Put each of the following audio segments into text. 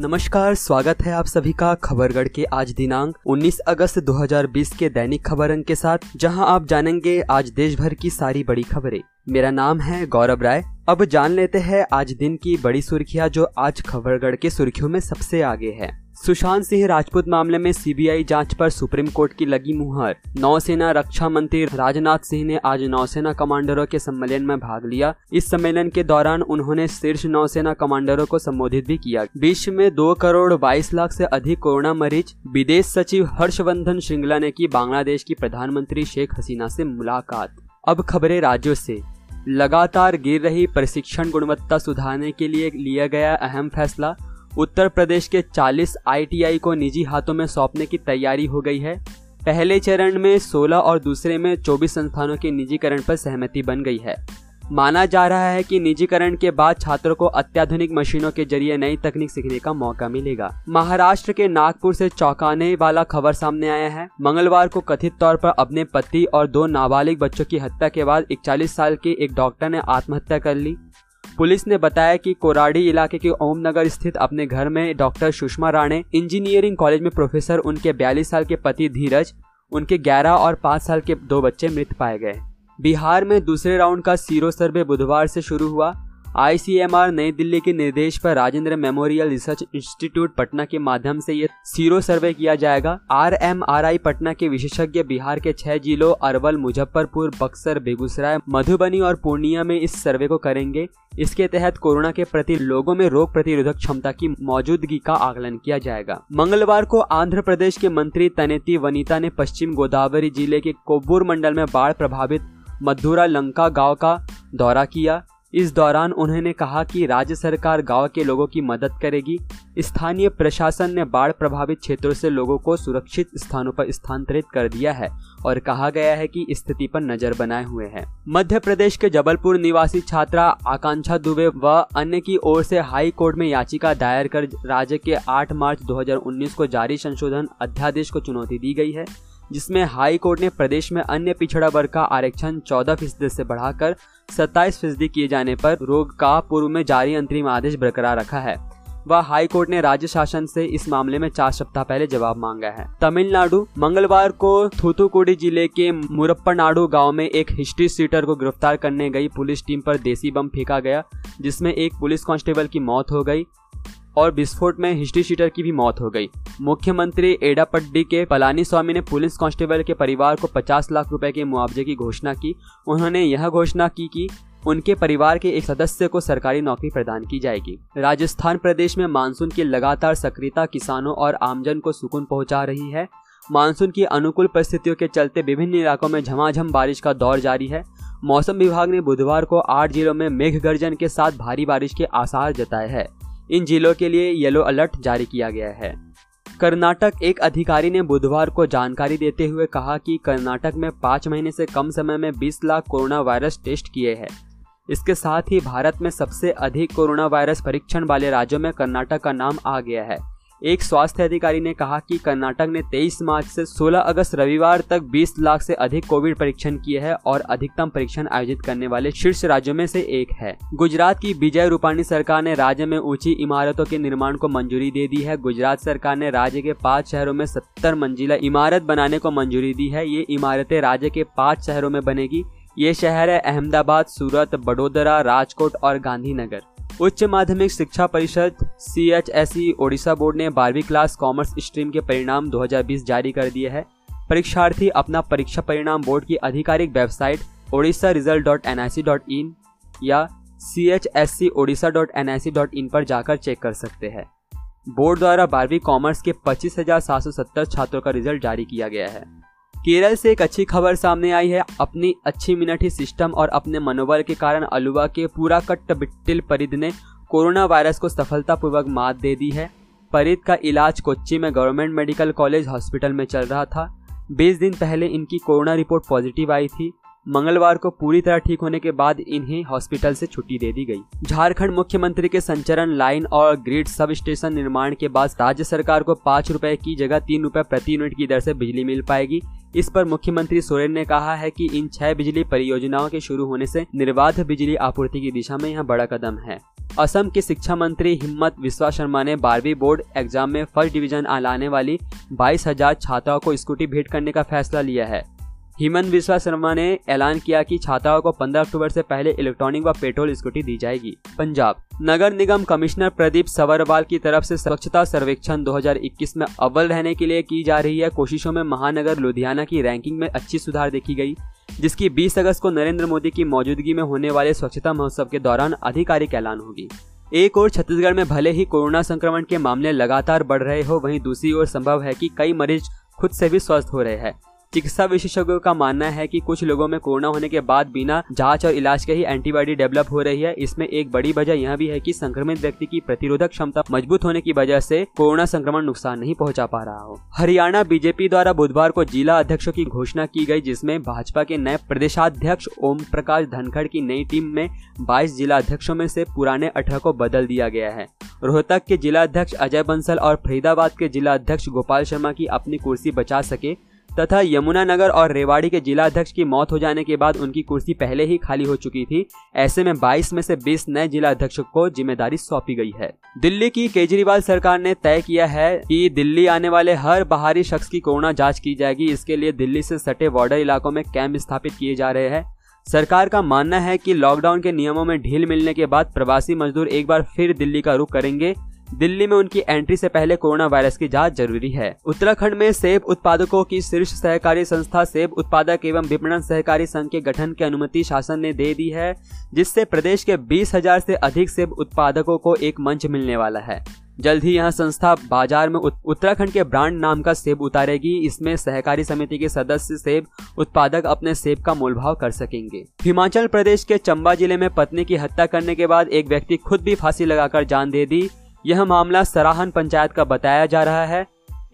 नमस्कार, स्वागत है आप सभी का खबरगढ़ के आज दिनांक 19 अगस्त 2020 के दैनिक खबर अंक के साथ, जहां आप जानेंगे आज देश भर की सारी बड़ी खबरें। मेरा नाम है गौरव राय। अब जान लेते हैं आज दिन की बड़ी सुर्खियां, जो आज खबरगढ़ के सुर्खियों में सबसे आगे है। सुशांत सिंह राजपूत मामले में सीबीआई जांच पर सुप्रीम कोर्ट की लगी मुहर। नौसेना रक्षा मंत्री राजनाथ सिंह ने आज नौसेना कमांडरों के सम्मेलन में भाग लिया। इस सम्मेलन के दौरान उन्होंने शीर्ष नौसेना कमांडरों को संबोधित भी किया। विश्व में 2 करोड़ 22 लाख से अधिक कोरोना मरीज। विदेश सचिव हर्षवर्धन श्रृंगला ने की बांग्लादेश की प्रधानमंत्री शेख हसीना से मुलाकात। अब खबरें राज्यों से। लगातार गिर रही प्रशिक्षण गुणवत्ता सुधारने के लिए लिया गया अहम फैसला। उत्तर प्रदेश के 40 आईटीआई को निजी हाथों में सौंपने की तैयारी हो गई है। पहले चरण में 16 और दूसरे में 24 संस्थानों के निजीकरण पर सहमति बन गई है। माना जा रहा है कि निजीकरण के बाद छात्रों को अत्याधुनिक मशीनों के जरिए नई तकनीक सीखने का मौका मिलेगा। महाराष्ट्र के नागपुर से चौंकाने वाला खबर सामने आया है। मंगलवार को कथित तौर पर अपने पति और 2 नाबालिग बच्चों की हत्या के बाद 41 साल के एक डॉक्टर ने आत्महत्या कर ली। पुलिस ने बताया कि कोराडी इलाके के ओम नगर स्थित अपने घर में doctor Sushma Rane, engineering college में प्रोफेसर, उनके 42 साल के पति धीरज, उनके 11 और 5 साल के 2 बच्चे मृत पाए गए। बिहार में दूसरे राउंड का सीरो सर्वे बुधवार से शुरू हुआ। ICMR नई दिल्ली के निर्देश पर Rajendra memorial research institute Patna के माध्यम से ये सीरो सर्वे किया जाएगा। RMRI पटना के विशेषज्ञ बिहार के 6 जिलों अरवल, मुजफ्फरपुर, बक्सर, बेगूसराय, मधुबनी और पूर्णिया में इस सर्वे को करेंगे। इसके तहत कोरोना के प्रति लोगों में रोग प्रतिरोधक क्षमता की मौजूदगी का आकलन किया जाएगा। मंगलवार को आंध्र प्रदेश के मंत्री तनेती वनिता ने पश्चिम गोदावरी जिले के कोब्बूर मंडल में बाढ़ प्रभावित मधुरा लंका गाँव का दौरा किया। इस दौरान उन्होंने कहा कि राज्य सरकार गांव के लोगों की मदद करेगी। स्थानीय प्रशासन ने बाढ़ प्रभावित क्षेत्रों से लोगों को सुरक्षित स्थानों पर स्थानांतरित कर दिया है और कहा गया है कि स्थिति पर नजर बनाए हुए है। मध्य प्रदेश के जबलपुर निवासी छात्रा आकांक्षा दुबे व अन्य की ओर से हाई कोर्ट में याचिका दायर कर राज्य के 8 मार्च 2019 को जारी संशोधन अध्यादेश को चुनौती दी गई है, जिसमें हाई कोर्ट ने प्रदेश में अन्य पिछड़ा वर्ग का आरक्षण 14% से बढ़ाकर 27% किए जाने पर रोक का पूर्व में जारी अंतरिम आदेश बरकरार रखा है। वह हाई कोर्ट ने राज्य शासन से इस मामले में 4 सप्ताह पहले जवाब मांगा है। तमिलनाडु। मंगलवार को थूथुकुडी जिले के मुरप्पनाडु गांव में एक हिस्ट्री सीटर को गिरफ्तार करने गई पुलिस टीम पर देसी बम फेंका गया, जिसमें एक पुलिस कांस्टेबल की मौत हो गई और विस्फोट में हिस्ट्री शीटर की भी मौत हो गई। मुख्यमंत्री एडापडी के पलानी स्वामी ने पुलिस कांस्टेबल के परिवार को 50 लाख रुपए के मुआवजे की घोषणा की। उन्होंने यह घोषणा की कि उनके परिवार के एक सदस्य को सरकारी नौकरी प्रदान की जाएगी। राजस्थान प्रदेश में मानसून की लगातार सक्रियता किसानों और आमजन को सुकून पहुंचा रही है। मानसून की अनुकूल परिस्थितियों के चलते विभिन्न इलाकों में झमाझम बारिश का दौर जारी है। मौसम विभाग ने बुधवार को 8 जिलों में मेघ गर्जन के साथ भारी बारिश के आसार जताए हैं। इन जिलों के लिए येलो अलर्ट जारी किया गया है। कर्नाटक। एक अधिकारी ने बुधवार को जानकारी देते हुए कहा कि कर्नाटक में 5 महीने से कम समय में 20 लाख कोरोना वायरस टेस्ट किए हैं। इसके साथ ही भारत में सबसे अधिक कोरोना वायरस परीक्षण वाले राज्यों में कर्नाटक का नाम आ गया है। एक स्वास्थ्य अधिकारी ने कहा कि कर्नाटक ने 23 मार्च से 16 अगस्त रविवार तक 20 लाख से अधिक कोविड परीक्षण किए हैं और अधिकतम परीक्षण आयोजित करने वाले शीर्ष राज्यों में से एक है। गुजरात की विजय रूपानी सरकार ने राज्य में ऊंची इमारतों के निर्माण को मंजूरी दे दी है। गुजरात सरकार ने राज्य के 5 शहरों में 70 मंजिला इमारत बनाने को मंजूरी दी है। ये इमारतें राज्य के 5 शहरों में बनेगी। ये शहर है अहमदाबाद, सूरत, बड़ोदरा, राजकोट और गांधीनगर। उच्च माध्यमिक शिक्षा परिषद CHSE ओडिशा बोर्ड ने 12वीं क्लास कॉमर्स स्ट्रीम के परिणाम 2020 जारी कर दिए हैं। परीक्षार्थी अपना परीक्षा परिणाम बोर्ड की आधिकारिक वेबसाइट odisharesult.nic.in या chscodisha.nic.in पर जाकर चेक कर सकते हैं। बोर्ड द्वारा 12वीं कॉमर्स के 25,770 छात्रों का रिजल्ट जारी किया गया है। केरल से एक अच्छी खबर सामने आई है। अपनी अच्छी मिलिट्री सिस्टम और अपने मनोबल के कारण अलुवा के पूराकट्ट बिट्टिल परीद ने कोरोना वायरस को सफलतापूर्वक मात दे दी है। परीद का इलाज कोच्चि में गवर्नमेंट मेडिकल कॉलेज हॉस्पिटल में चल रहा था। 20 दिन पहले इनकी कोरोना रिपोर्ट पॉजिटिव आई थी। मंगलवार को पूरी तरह ठीक होने के बाद इन्हें हॉस्पिटल से छुट्टी दे दी गई। झारखंड मुख्यमंत्री के संचरण लाइन और ग्रिड सब स्टेशन निर्माण के बाद राज्य सरकार को 5 रुपए की जगह 3 रुपए प्रति यूनिट की दर से बिजली मिल पाएगी। इस पर मुख्यमंत्री सोरेन ने कहा है कि इन 6 बिजली परियोजनाओं के शुरू होने से निर्बाध बिजली आपूर्ति की दिशा में यह बड़ा कदम है। असम के शिक्षा मंत्री हिमंत बिस्वा शर्मा ने 12वीं बोर्ड एग्जाम में फर्स्ट डिवीजन लाने वाली 22,000 छात्राओं को स्कूटी भेंट करने का फैसला लिया है। हिमंत बिस्वा शर्मा ने ऐलान किया कि छात्राओं को 15 अक्टूबर से पहले इलेक्ट्रॉनिक व पेट्रोल स्कूटी दी जाएगी। पंजाब नगर निगम कमिश्नर प्रदीप सवरवाल की तरफ से स्वच्छता सर्वेक्षण 2021 में अव्वल रहने के लिए की जा रही है कोशिशों में महानगर लुधियाना की रैंकिंग में अच्छी सुधार देखी गई, जिसकी 20 अगस्त को नरेंद्र मोदी की मौजूदगी में होने वाले स्वच्छता महोत्सव के दौरान आधिकारिक ऐलान होगी। एक ओर छत्तीसगढ़ में भले ही कोरोना संक्रमण के मामले लगातार बढ़ रहे हो, वहीं दूसरी ओर संभव है कि कई मरीज खुद से भी स्वस्थ हो रहे हैं। चिकित्सा विशेषज्ञों का मानना है कि कुछ लोगों में कोरोना होने के बाद बिना जांच और इलाज के ही एंटीबॉडी डेवलप हो रही है। इसमें एक बड़ी वजह यह भी है कि संक्रमित व्यक्ति की प्रतिरोधक क्षमता मजबूत होने की वजह से कोरोना संक्रमण नुकसान नहीं पहुंचा पा रहा हो। हरियाणा बीजेपी द्वारा बुधवार को जिला अध्यक्षों की घोषणा की गई, जिसमें भाजपा के नए प्रदेशाध्यक्ष ओम प्रकाश धनखड़ की नई टीम में 22 जिला अध्यक्षों में से पुराने 18 को बदल दिया गया है। रोहतक के जिला अध्यक्ष अजय बंसल और फरीदाबाद के जिला अध्यक्ष गोपाल शर्मा की अपनी कुर्सी बचा सके तथा यमुनानगर और रेवाड़ी के जिलाध्यक्ष की मौत हो जाने के बाद उनकी कुर्सी पहले ही खाली हो चुकी थी। ऐसे में 22 में से 20 नए जिलाध्यक्षों को जिम्मेदारी सौंपी गई है। दिल्ली की केजरीवाल सरकार ने तय किया है कि दिल्ली आने वाले हर बाहरी शख्स की कोरोना जांच की जाएगी। इसके लिए दिल्ली से सटे बॉर्डर इलाकों में कैंप स्थापित किए जा रहे हैं। सरकार का मानना है कि लॉकडाउन के नियमों में ढील मिलने के बाद प्रवासी मजदूर एक बार फिर दिल्ली का रुख करेंगे। दिल्ली में उनकी एंट्री से पहले कोरोना वायरस की जांच जरूरी है। उत्तराखंड में सेब उत्पादकों की शीर्ष सहकारी संस्था सेब उत्पादक एवं विपणन सहकारी संघ के गठन की अनुमति शासन ने दे दी है, जिससे प्रदेश के 20,000 से अधिक सेब उत्पादकों को एक मंच मिलने वाला है। जल्द ही यह संस्था बाजार में उत्तराखंड के ब्रांड नाम का सेब उतारेगी। इसमें सहकारी समिति के सदस्य सेब उत्पादक अपने सेब का मोलभाव कर सकेंगे। हिमाचल प्रदेश के चंबा जिले में पत्नी की हत्या करने के बाद एक व्यक्ति खुद भी फांसी लगाकर जान दे दी। यह मामला सराहन पंचायत का बताया जा रहा है।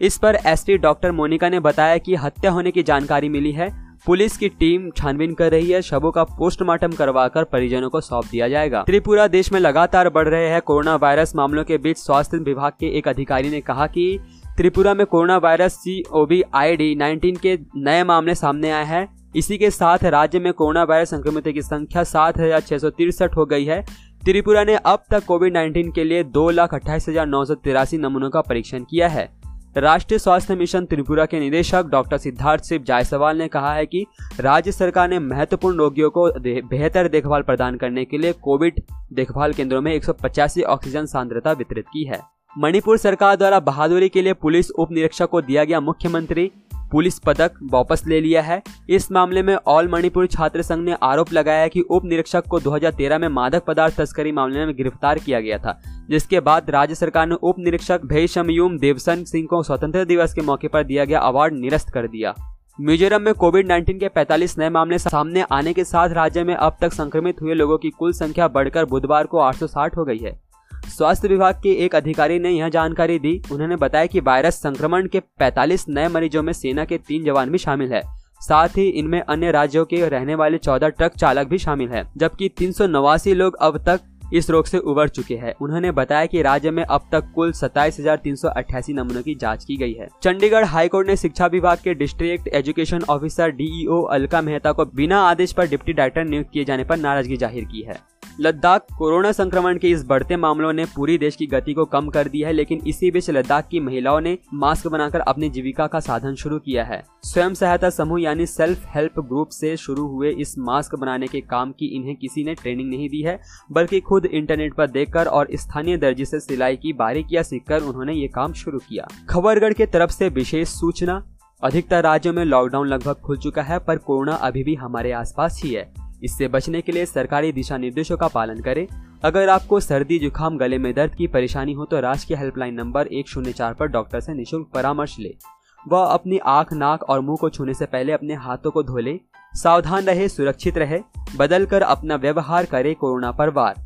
इस पर एसपी डॉक्टर मोनिका ने बताया कि हत्या होने की जानकारी मिली है। पुलिस की टीम छानबीन कर रही है। शवों का पोस्टमार्टम करवाकर परिजनों को सौंप दिया जाएगा। त्रिपुरा देश में लगातार बढ़ रहे हैं कोरोना वायरस मामलों के बीच स्वास्थ्य विभाग के एक अधिकारी ने कहा कि त्रिपुरा में कोरोना वायरस COVID-19 के नए मामले सामने आए हैं। इसी के साथ राज्य में कोरोना वायरस संक्रमितों की संख्या 7,663 हो गई है। त्रिपुरा ने अब तक COVID-19 के लिए 2,28,983 नमूनों का परीक्षण किया है। राष्ट्रीय स्वास्थ्य मिशन त्रिपुरा के निदेशक डॉक्टर सिद्धार्थ सिंह जायसवाल ने कहा है कि राज्य सरकार ने महत्वपूर्ण रोगियों को बेहतर देखभाल प्रदान करने के लिए कोविड देखभाल केंद्रों में 185 ऑक्सीजन सांद्रता वितरित की है। मणिपुर सरकार द्वारा बहादुरी के लिए पुलिस उप निरीक्षक को दिया गया मुख्यमंत्री पुलिस पदक वापस ले लिया है। इस मामले में ऑल मणिपुर छात्र संघ ने आरोप लगाया कि उप निरीक्षक को 2013 में मादक पदार्थ तस्करी मामले में गिरफ्तार किया गया था, जिसके बाद राज्य सरकार ने उप निरीक्षक भेषमय देवसन सिंह को स्वतंत्रता दिवस के मौके पर दिया गया अवार्ड निरस्त कर दिया। मिजोरम में COVID-19 के 45 नए मामले सामने आने के साथ राज्य में अब तक संक्रमित हुए लोगों की कुल संख्या बढ़कर बुधवार को 860 हो गई है। स्वास्थ्य विभाग के एक अधिकारी ने यह जानकारी दी। उन्होंने बताया कि वायरस संक्रमण के 45 नए मरीजों में सेना के 3 जवान भी शामिल है। साथ ही इनमें अन्य राज्यों के रहने वाले 14 ट्रक चालक भी शामिल हैं, जबकि 389 लोग अब तक इस रोग से उबर चुके हैं। उन्होंने बताया कि राज्य में अब तक कुल 27,388 नमूनों की जांच की गई है। चंडीगढ़ हाईकोर्ट ने शिक्षा विभाग के district education officer DEO Alka Mehta को बिना आदेश पर डिप्टी डायरेक्टर नियुक्त किए जाने पर नाराजगी जाहिर की है। लद्दाख कोरोना संक्रमण के इस बढ़ते मामलों ने पूरी देश की गति को कम कर दी है, लेकिन इसी बीच लद्दाख की महिलाओं ने मास्क बनाकर अपनी जीविका का साधन शुरू किया है। स्वयं सहायता समूह यानी सेल्फ हेल्प ग्रुप से शुरू हुए इस मास्क बनाने के काम की इन्हें किसी ने ट्रेनिंग नहीं दी है, बल्कि खुद इंटरनेट पर देखकर और स्थानीय दर्जी से सिलाई की बारीकियां सीखकर उन्होंने ये काम शुरू किया। खबरगढ़ के तरफ से विशेष सूचना। अधिकतर राज्यों में लॉकडाउन लगभग खुल चुका है, पर कोरोना अभी भी हमारे आसपास ही है। इससे बचने के लिए सरकारी दिशा निर्देशों का पालन करें। अगर आपको सर्दी जुकाम गले में दर्द की परेशानी हो तो राष्ट्रीय हेल्पलाइन नंबर 104 पर डॉक्टर से निशुल्क परामर्श ले। वह अपनी आंख, नाक और मुंह को छूने से पहले अपने हाथों को धो ले। सावधान रहे, सुरक्षित रहे, बदल कर अपना व्यवहार करे कोरोना पर वार।